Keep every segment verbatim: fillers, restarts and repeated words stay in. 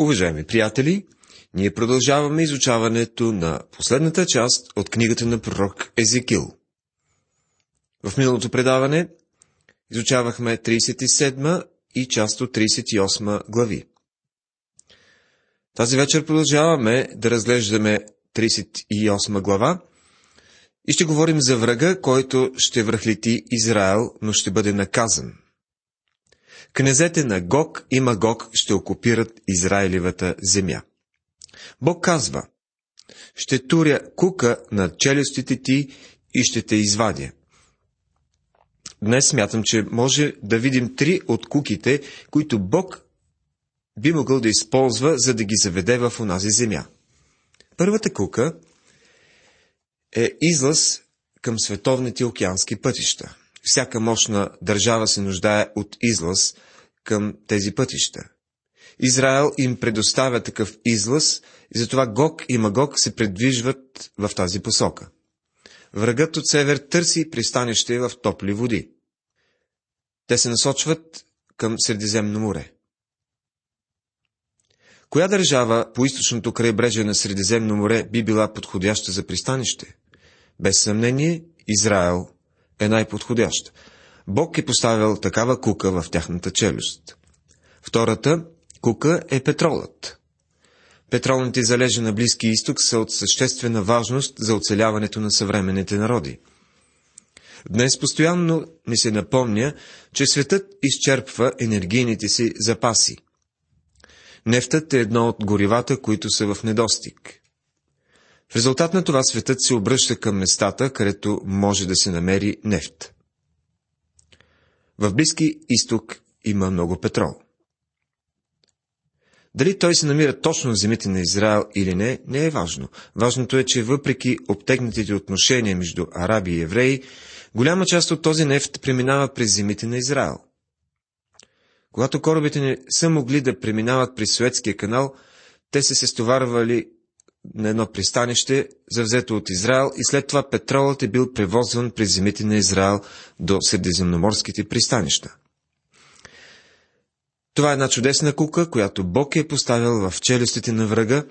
Уважаеми приятели, ние продължаваме изучаването на последната част от книгата на пророк Езекиил. В миналото предаване изучавахме тридесет и седма и част от тридесет и осма глави. Тази вечер продължаваме да разглеждаме тридесет и осма глава и ще говорим за врага, който ще връхлети Израел, но ще бъде наказан. Князете на Гог и Магог ще окупират Израилевата земя. Бог казва: ще туря кука над челюстите ти и ще те извадя. Днес смятам, че може да видим три от куките, които Бог би могъл да използва, за да ги заведе в онази земя. Първата кука е излаз към световните океански пътища. Всяка мощна държава се нуждае от излаз към тези пътища. Израел им предоставя такъв излаз и затова Гог и Магог се придвижват в тази посока. Врагът от север търси пристанище в топли води. Те се насочват към Средиземно море. Коя държава по източното крайбрежие на Средиземно море би била подходяща за пристанище? Без съмнение, Израел е най-подходящ. Бог е поставил такава кука в тяхната челюст. Втората кука е петролът. Петролните залежи на Близкия изток са от съществена важност за оцеляването на съвременните народи. Днес постоянно ми се напомня, че светът изчерпва енергийните си запаси. Нефтът е едно от горивата, които са в недостиг. В резултат на това светът се обръща към местата, където може да се намери нефт. В Близки изток има много петрол. Дали той се намира точно в земите на Израел или не, не е важно. Важното е, че въпреки обтегнатите отношения между араби и евреи, голяма част от този нефт преминава през земите на Израел. Когато корабите не са могли да преминават през Суецкия канал, те са се стоварвали на едно пристанище, завзето от Израел, и след това петролът е бил превозван през земите на Израел до средиземноморските пристанища. Това е една чудесна кука, която Бог е поставил в челюстите на врага,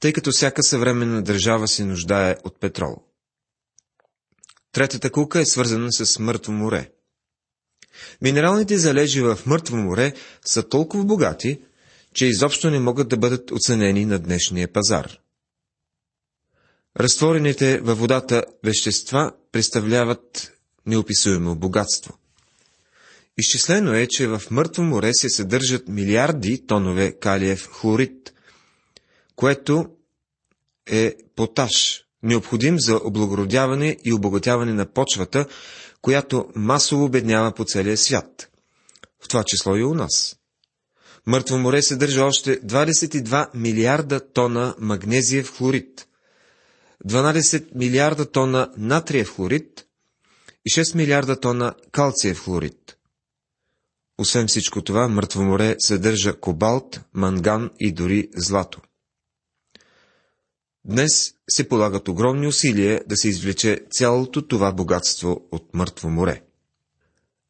тъй като всяка съвременна държава се нуждае от петрол. Третата кука е свързана с Мъртво море. Минералните залежи в Мъртво море са толкова богати, че изобщо не могат да бъдат оценени на днешния пазар. Разтворените във водата вещества представляват неописуемо богатство. Изчислено е, че в Мъртво море се съдържат милиарди тонове калиев хлорид, което е поташ, необходим за облагородяване и обогатяване на почвата, която масово обеднява по целия свят, в това число и у нас. Мъртво море съдържа още двадесет и два милиарда тона магнезиев хлорид, дванадесет милиарда тона натриев хлорид и шест милиарда тона калциев хлорид. Освен всичко това, Мъртво море съдържа кобалт, манган и дори злато. Днес се полагат огромни усилия да се извлече цялото това богатство от Мъртво море.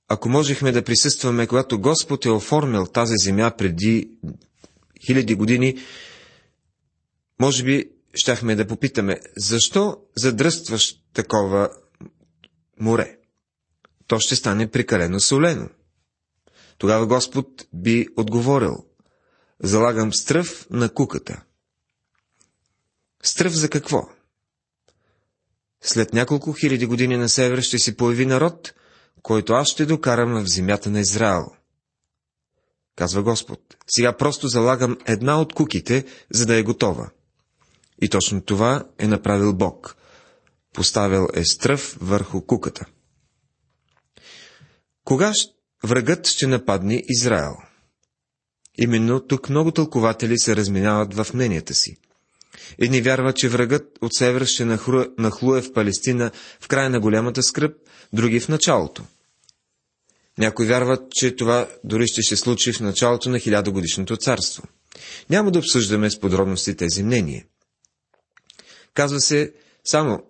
Ако можехме да присъстваме, когато Господ е оформил тази земя преди хиляди години, може би щяхме да попитаме: защо задръстваш такова море? То ще стане прекалено солено. Тогава Господ би отговорил: залагам стръв на куката. Стръв за какво? След няколко хиляди години на север ще се появи народ, който аз ще докарам в земята на Израел. Казва Господ: сега просто залагам една от куките, за да е готова. И точно това е направил Бог. Поставил е стръв върху куката. Кога ще врагът ще нападне Израел? Именно тук много тълкователи се разминават в мненията си. Едни вярват, че врагът от север ще нахлуе в Палестина в края на голямата скръб, други в началото. Някои вярват, че това дори ще се случи в началото на хилядогодишното царство. Няма да обсъждаме с подробности тези мнения. Казва се само,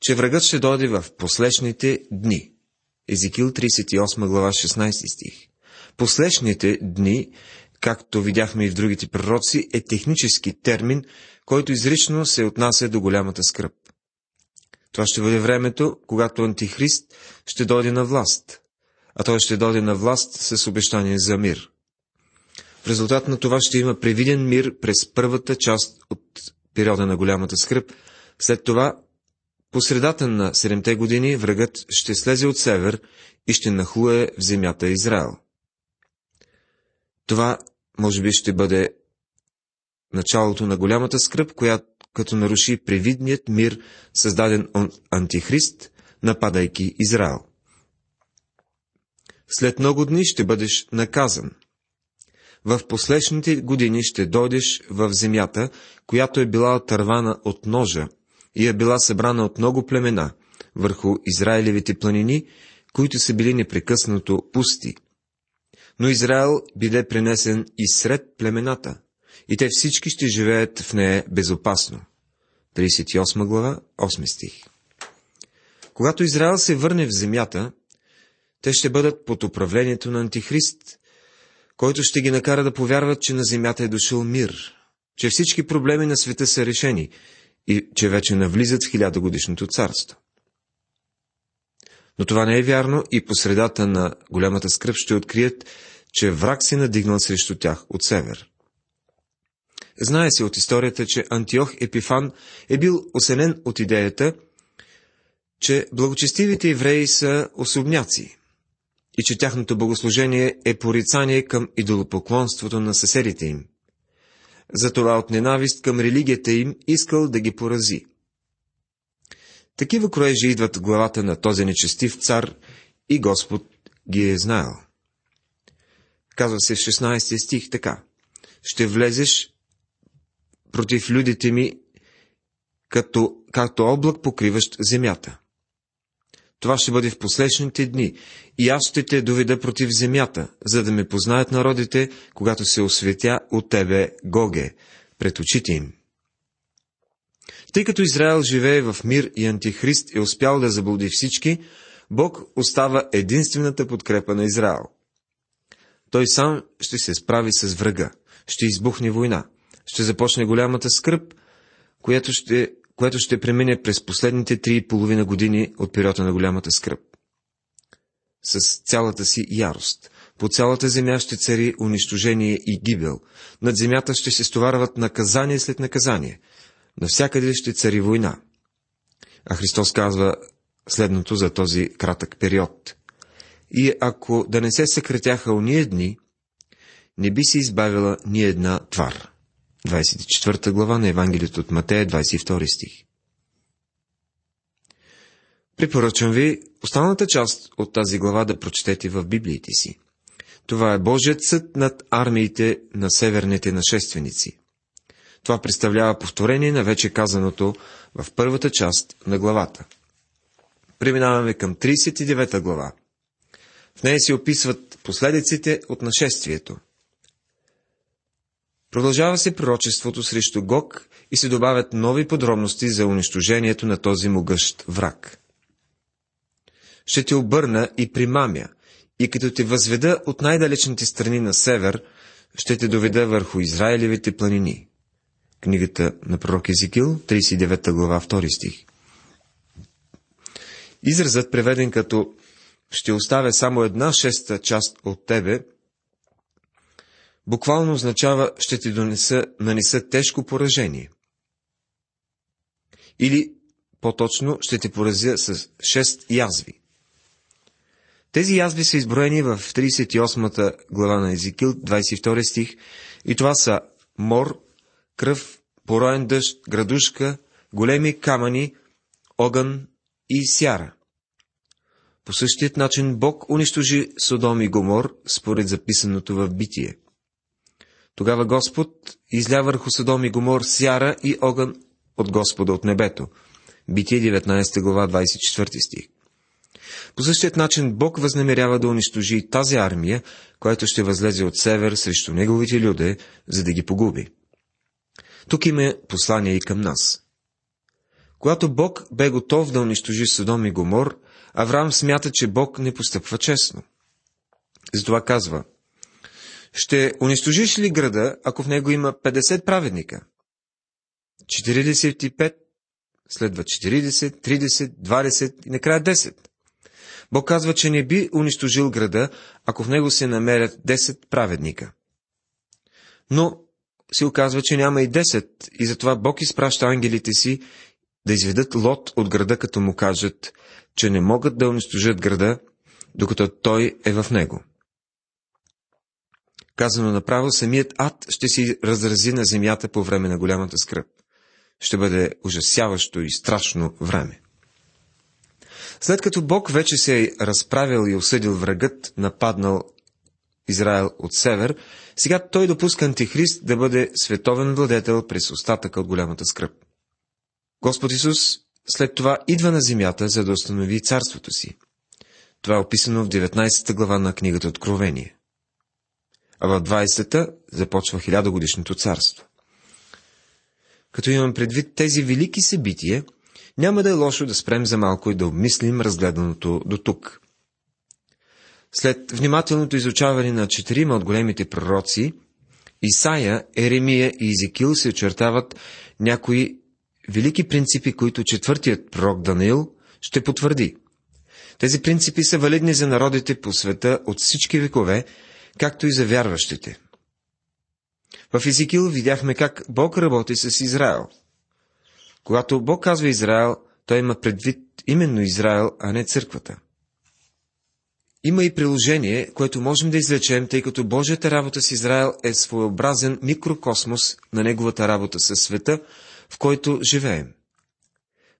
че врагът ще дойде в послешните дни. Езекиил тридесет и осма глава шестнадесети стих. Послешните дни както видяхме и в другите пророци, е технически термин, който изрично се отнася до голямата скръб. Това ще бъде времето, когато Антихрист ще дойде на власт, а той ще дойде на власт с обещание за мир. В резултат на това ще има привиден мир през първата част от периода на голямата скръб. След това, по средата на седемте години, врагът ще слезе от север и ще нахлуе в земята Израел. Това, може би, ще бъде началото на голямата скръб, която като наруши привидният мир, създаден от Антихрист, нападайки Израел. След много дни ще бъдеш наказан. В последните години ще дойдеш в земята, която е била отървана от ножа и е била събрана от много племена върху Израилевите планини, които са били непрекъснато пусти. Но Израел биде пренесен и сред племената, и те всички ще живеят в нея безопасно. тридесет и осма глава, осми стих. Когато Израел се върне в земята, те ще бъдат под управлението на Антихрист, който ще ги накара да повярват, че на земята е дошъл мир, че всички проблеми на света са решени и че вече навлизат в хилядогодишното царство. Но това не е вярно и по средата на голямата скръб ще открият, че враг се надигнал срещу тях от север. Знае се от историята, че Антиох Епифан е бил осенен от идеята, че благочестивите евреи са особняци и че тяхното богослужение е порицание към идолопоклонството на съседите им. Затова от ненавист към религията им искал да ги порази. Такива кроежи идват в главата на този нечестив цар и Господ ги е знаел. Казва се в шестнадесети стих така: ще влезеш против людите ми, като, като облак покриващ земята. Това ще бъде в последните дни, и аз ще те доведа против земята, за да ме познаят народите, когато се осветя от тебе, Гоге, пред очите им. Тъй като Израел живее в мир и Антихрист е успял да заблуди всички, Бог остава единствената подкрепа на Израел. Той сам ще се справи с врага, ще избухне война, ще започне голямата скръб, която ще, която ще премине през последните три и половина години от периода на голямата скръб. С цялата си ярост, по цялата земя ще цари унищожение и гибел, над земята ще се стоварват наказание след наказание, навсякъде ще цари война. А Христос казва следното за този кратък период: и ако да не се съкратяха ония дни, не би се избавила ни една твар. двадесет и четвърта глава на Евангелието от Матея, двадесет и втори стих. Препоръчвам ви останалата част от тази глава да прочетете в Библиите си. Това е Божият съд над армиите на северните нашественици. Това представлява повторение на вече казаното в първата част на главата. Преминаваме към тридесет и девета глава. В нея се описват последиците от нашествието. Продължава се пророчеството срещу Гог и се добавят нови подробности за унищожението на този могъщ враг. Ще те обърна и примамя, и като те възведа от най-далечните страни на север, ще те доведа върху Израилевите планини. Книгата на пророк Езекиил, тридесет и девета глава, втори стих. Изразът, преведен като «ще оставя само една шеста част от тебе», буквално означава «ще ти донеса, нанеса тежко поражение». Или, по-точно, «ще те поразя с шест язви». Тези язви са изброени в тридесет и осма глава на Езекиил, двадесет и втори стих, и това са мор, кръв, пороен дъжд, градушка, големи камъни, огън и сяра. По същият начин Бог унищожи Содом и Гомор, според записаното в Битие. Тогава Господ изля върху Содом и Гомор сяра и огън от Господа от небето. Битие деветнадесета глава, двадесет и четвърти стих. По същият начин Бог възнамерява да унищожи тази армия, която ще възлезе от север срещу неговите люди, за да ги погуби. Тук има послание и към нас. Когато Бог бе готов да унищожи Содом и Гомор, Авраам смята, че Бог не постъпва честно. Затова казва: Ще унищожиш ли града, ако в него има петдесет праведника? четиридесет и пет, следва четиридесет, тридесет, двадесет и накрая десет. Бог казва, че не би унищожил града, ако в него се намерят десет праведника. Но се оказва, че няма и десет, и затова Бог изпраща ангелите си да изведат Лот от града, като му кажат, че не могат да унищожат града, докато той е в него. Казано направо, самият ад ще си разрази на земята по време на голямата скръб. Ще бъде ужасяващо и страшно време. След като Бог вече се е разправил и осъдил врагът, нападнал Израел от север, сега той допуска Антихрист да бъде световен владетел през остатъка от голямата скръб. Господ Исус след това идва на земята, за да установи царството си. Това е описано в деветнадесета глава на книгата Откровение. А в двадесета започва хилядогодишното царство. Като имам предвид тези велики събития, няма да е лошо да спрем за малко и да обмислим разгледаното до тук. След внимателното изучаване на четирима от големите пророци, Исаия, Иеремия и Езекиил се очертават някои велики принципи, които четвъртият пророк Даниил ще потвърди. Тези принципи са валидни за народите по света от всички векове, както и за вярващите. В Езекиил видяхме как Бог работи с Израел. Когато Бог казва Израел, той има предвид именно Израел, а не църквата. Има и приложение, което можем да извлечем, тъй като Божията работа с Израел е своеобразен микрокосмос на неговата работа със света, в който живеем.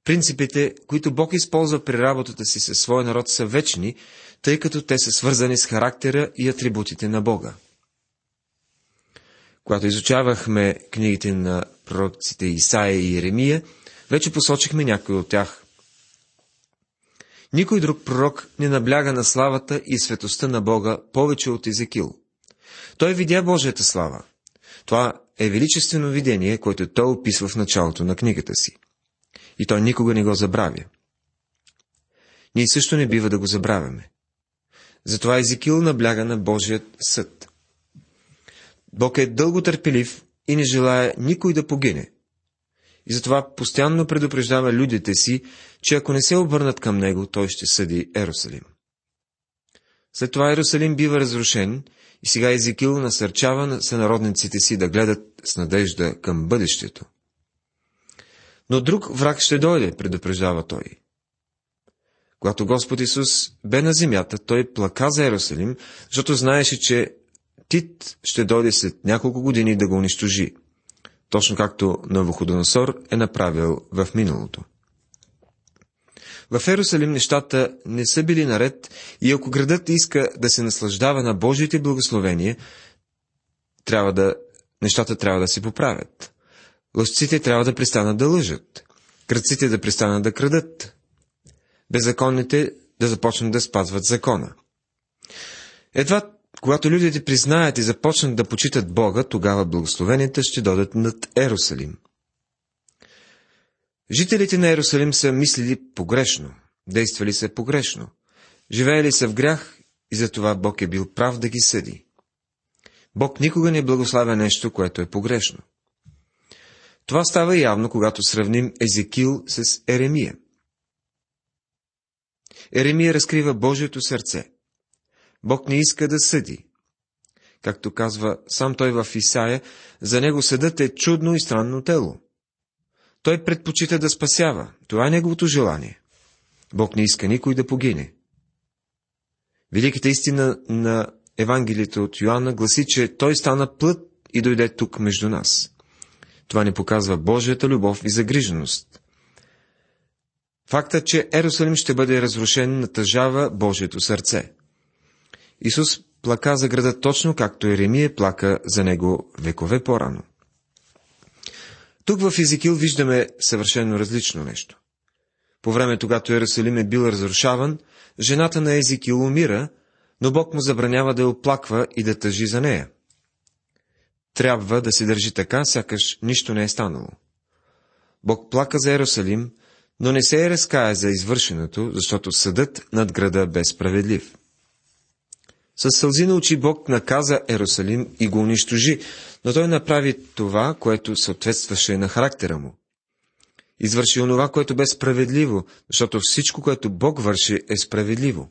Принципите, които Бог използва при работата си със своя народ, са вечни, тъй като те са свързани с характера и атрибутите на Бога. Когато изучавахме книгите на пророците Исаия и Иеремия, вече посочихме някои от тях. Никой друг пророк не набляга на славата и светостта на Бога повече от Езекиил. Той видя Божията слава. Това е величествено видение, което той описва в началото на книгата си. И той никога не го забравя. Ние също не бива да го забравяме. Затова Езекиил набляга на Божият съд. Бог е дълго търпелив и не желая никой да погине. И затова постоянно предупреждава людите си, че ако не се обърнат към него, той ще съди Ерусалим. След това Ерусалим бива разрушен и сега Езекиил насърчава на сънародниците си да гледат с надежда към бъдещето. Но друг враг ще дойде, предупреждава той. Когато Господ Исус бе на земята, той плака за Ерусалим, защото знаеше, че Тит ще дойде след няколко години да го унищожи, точно както Навуходоносор е направил в миналото. В Ерусалим нещата не са били наред и ако градът иска да се наслаждава на Божиите благословения, трябва да, нещата трябва да се поправят. Лъжците трябва да престанат да лъжат, крадците да престанат да крадат, беззаконните да започнат да спазват закона. Едва когато людите признаят и започнат да почитат Бога, тогава благословенията ще дойдат над Ерусалим. Жителите на Ерусалим са мислили погрешно, действали са погрешно, живеели са в грях и затова Бог е бил прав да ги съди. Бог никога не благославя нещо, което е погрешно. Това става явно, когато сравним Езекиил с Иеремия. Иеремия разкрива Божието сърце. Бог не иска да съди. Както казва сам той в Исаия, за него съдът е чудно и странно тело. Той предпочита да спасява. Това е неговото желание. Бог не иска никой да погине. Великата истина на Евангелието от Йоанна гласи, че той стана плът и дойде тук между нас. Това ни показва Божията любов и загриженост. Фактът, че Ерусалим ще бъде разрушен, натъжава Божието сърце. Исус плака за града точно както Иеремия плака за него векове по-рано. Тук в Езекиил виждаме съвършено различно нещо. По времето, когато Иерусалим е бил разрушаван, жената на Езекиил умира, но Бог му забранява да я оплаква и да тъжи за нея. Трябва да се държи така, сякаш нищо не е станало. Бог плака за Иерусалим, но не се е разкая за извършеното, защото съдът над града бе справедлив. Със сълзи на очи Бог наказа Ерусалим и го унищожи, но той направи това, което съответстваше на характера му. Извърши онова, което бе справедливо, защото всичко, което Бог върши, е справедливо.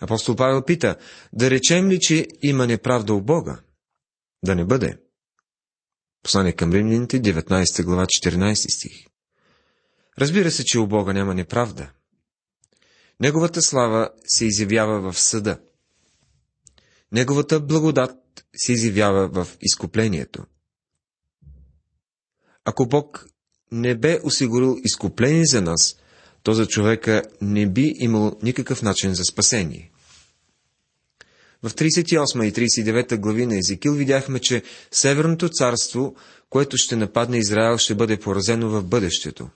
Апостол Павел пита, да речем ли, че има неправда у Бога? Да не бъде. Послание към Римляните, деветнадесета глава, четиринадесети стих. Разбира се, че у Бога няма неправда. Неговата слава се изявява в съда. Неговата благодат се изявява в изкуплението. Ако Бог не бе осигурил изкупление за нас, то за човека не би имал никакъв начин за спасение. В тридесет и осма и тридесет и девета глави на Езекиил видяхме, че Северното царство, което ще нападне Израел, ще бъде поразено в бъдещето.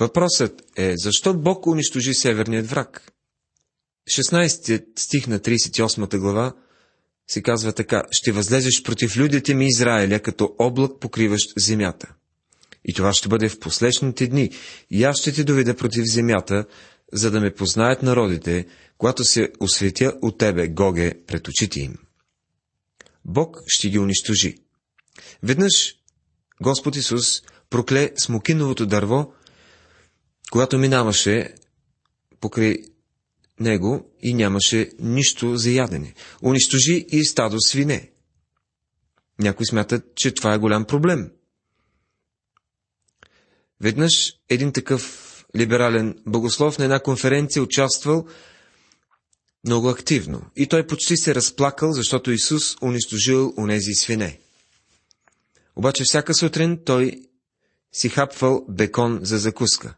Въпросът е, защо Бог унищожи северният враг? шестнадесети стих на тридесет и осма глава се казва така: ще възлезеш против людите ми Израиля, като облак покриващ земята. И това ще бъде в последните дни, и аз ще те доведа против земята, за да ме познаят народите, когато се осветя от тебе, Гоге, пред очите им. Бог ще ги унищожи. Веднъж Господ Исус прокле смокиновото дърво, когато минаваше покрай него и нямаше нищо за ядене. Унищожи и стадо свине. Някои смятат, че това е голям проблем. Веднъж един такъв либерален богослов на една конференция участвал много активно и той почти се разплакал, защото Исус унищожил онези свине. Обаче всяка сутрин той си хапвал бекон за закуска.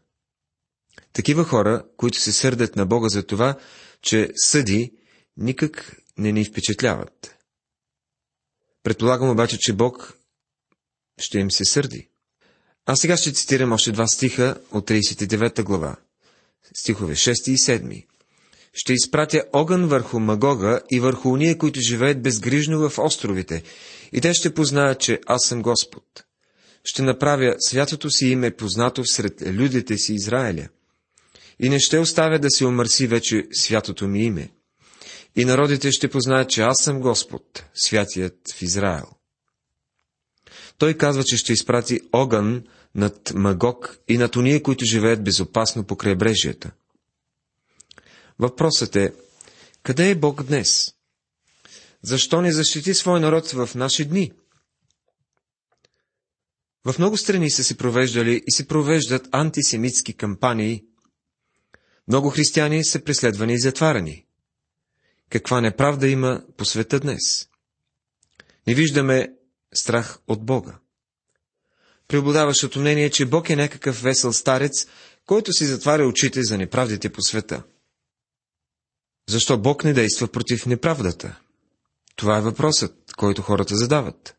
Такива хора, които се сърдят на Бога за това, че съди, никак не ни впечатляват. Предполагам обаче, че Бог ще им се сърди. А сега ще цитирам още два стиха от тридесет и девета глава, стихове шести и седми. Ще изпратя огън върху Магога и върху уния, които живеят безгрижно в островите, и те ще познаят, че аз съм Господ. Ще направя святото си име познато всред людите си Израиля, и не ще оставя да се омърси вече святото ми име. И народите ще познаят, че аз съм Господ, святият в Израил. Той казва, че ще изпрати огън над Магог и над ония, които живеят безопасно по крайбрежията. Въпросът е, къде е Бог днес? Защо не защити своя народ в наши дни? В много страни са се провеждали и се провеждат антисемитски кампании. Много християни са преследвани и затварани. Каква неправда има по света днес? Не виждаме страх от Бога. Преобладаващото мнение е, че Бог е някакъв весел старец, който си затваря очите за неправдите по света. Защо Бог не действа против неправдата? Това е въпросът, който хората задават.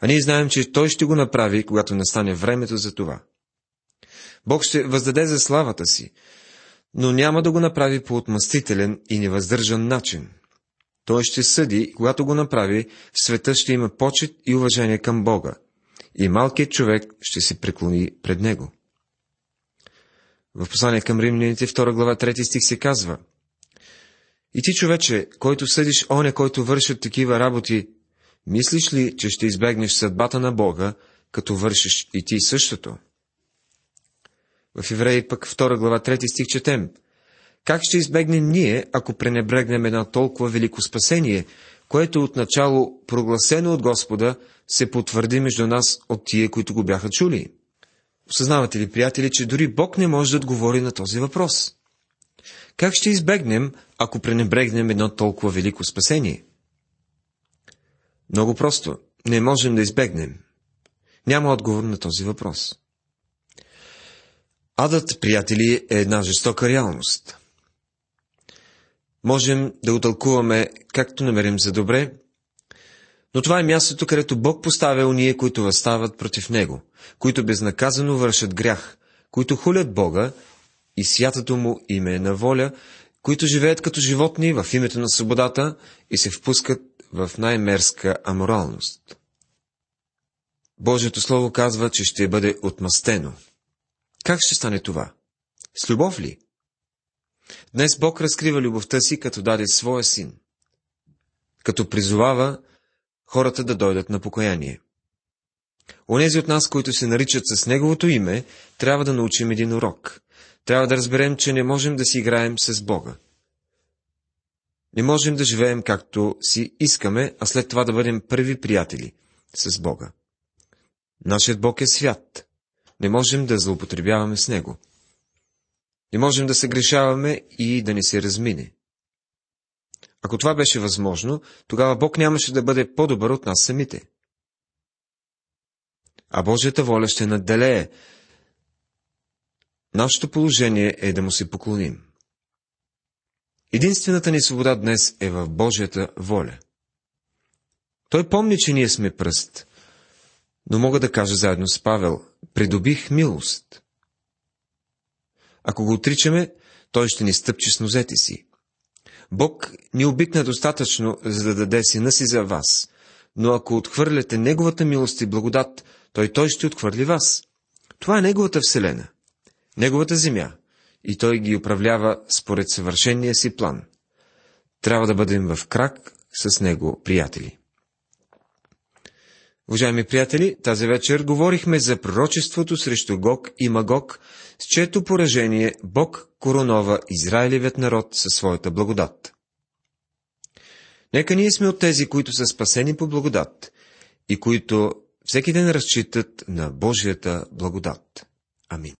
А ние знаем, че Той ще го направи, когато настане времето за това. Бог ще въздаде за славата си, но няма да го направи по отмъстителен и невъздържан начин. Той ще съди и когато го направи, в света ще има почет и уважение към Бога, и малкият човек ще се преклони пред него. В послание към Римляните, втора глава, трети стих се казва: и ти, човече, който съдиш оня, който вършат такива работи, мислиш ли, че ще избегнеш съдбата на Бога, като вършиш и ти същото? В Евреи пък втора глава, трети стих четем: как ще избегнем ние, ако пренебрегнем едно толкова велико спасение, което отначало, прогласено от Господа, се потвърди между нас от тие, които го бяха чули? Осъзнавате ли, приятели, че дори Бог не може да отговори на този въпрос? Как ще избегнем, ако пренебрегнем едно толкова велико спасение? Много просто. Не можем да избегнем. Няма отговор на този въпрос. Адът, приятели, е една жестока реалност. Можем да го тълкуваме както намерим за добре, но това е мястото, където Бог поставя оние, които възстават против Него, които безнаказано вършат грях, които хулят Бога и святото му име на воля, които живеят като животни в името на свободата и се впускат в най-мерзка аморалност. Божието Слово казва, че ще бъде отмъстено. Как ще стане това? С любов ли? Днес Бог разкрива любовта си, като даде своя син, като призовава хората да дойдат на покаяние. Онези от нас, които се наричат с Неговото име, трябва да научим един урок. Трябва да разберем, че не можем да си играем с Бога. Не можем да живеем както си искаме, а след това да бъдем първи приятели с Бога. Нашият Бог е свят. Не можем да злоупотребяваме с Него. Не можем да се грешаваме и да не се размине. Ако това беше възможно, тогава Бог нямаше да бъде по-добър от нас самите. А Божията воля ще надделее. Нашето положение е да му се поклоним. Единствената ни свобода днес е в Божията воля. Той помни, че ние сме пръст, но мога да кажа заедно с Павел: придобих милост. Ако го отричаме, той ще ни стъпче с нозете си. Бог ни обикна достатъчно, за да даде сина си за вас, но ако отхвърляте неговата милост и благодат, той той ще отхвърли вас. Това е неговата вселена, неговата земя, и той ги управлява според съвършения си план. Трябва да бъдем в крак с него, приятели. Уважаеми приятели, тази вечер говорихме за пророчеството срещу Гог и Магог, с чието поражение Бог коронова Израилевият народ със своята благодат. Нека ние сме от тези, които са спасени по благодат и които всеки ден разчитат на Божията благодат. Амин.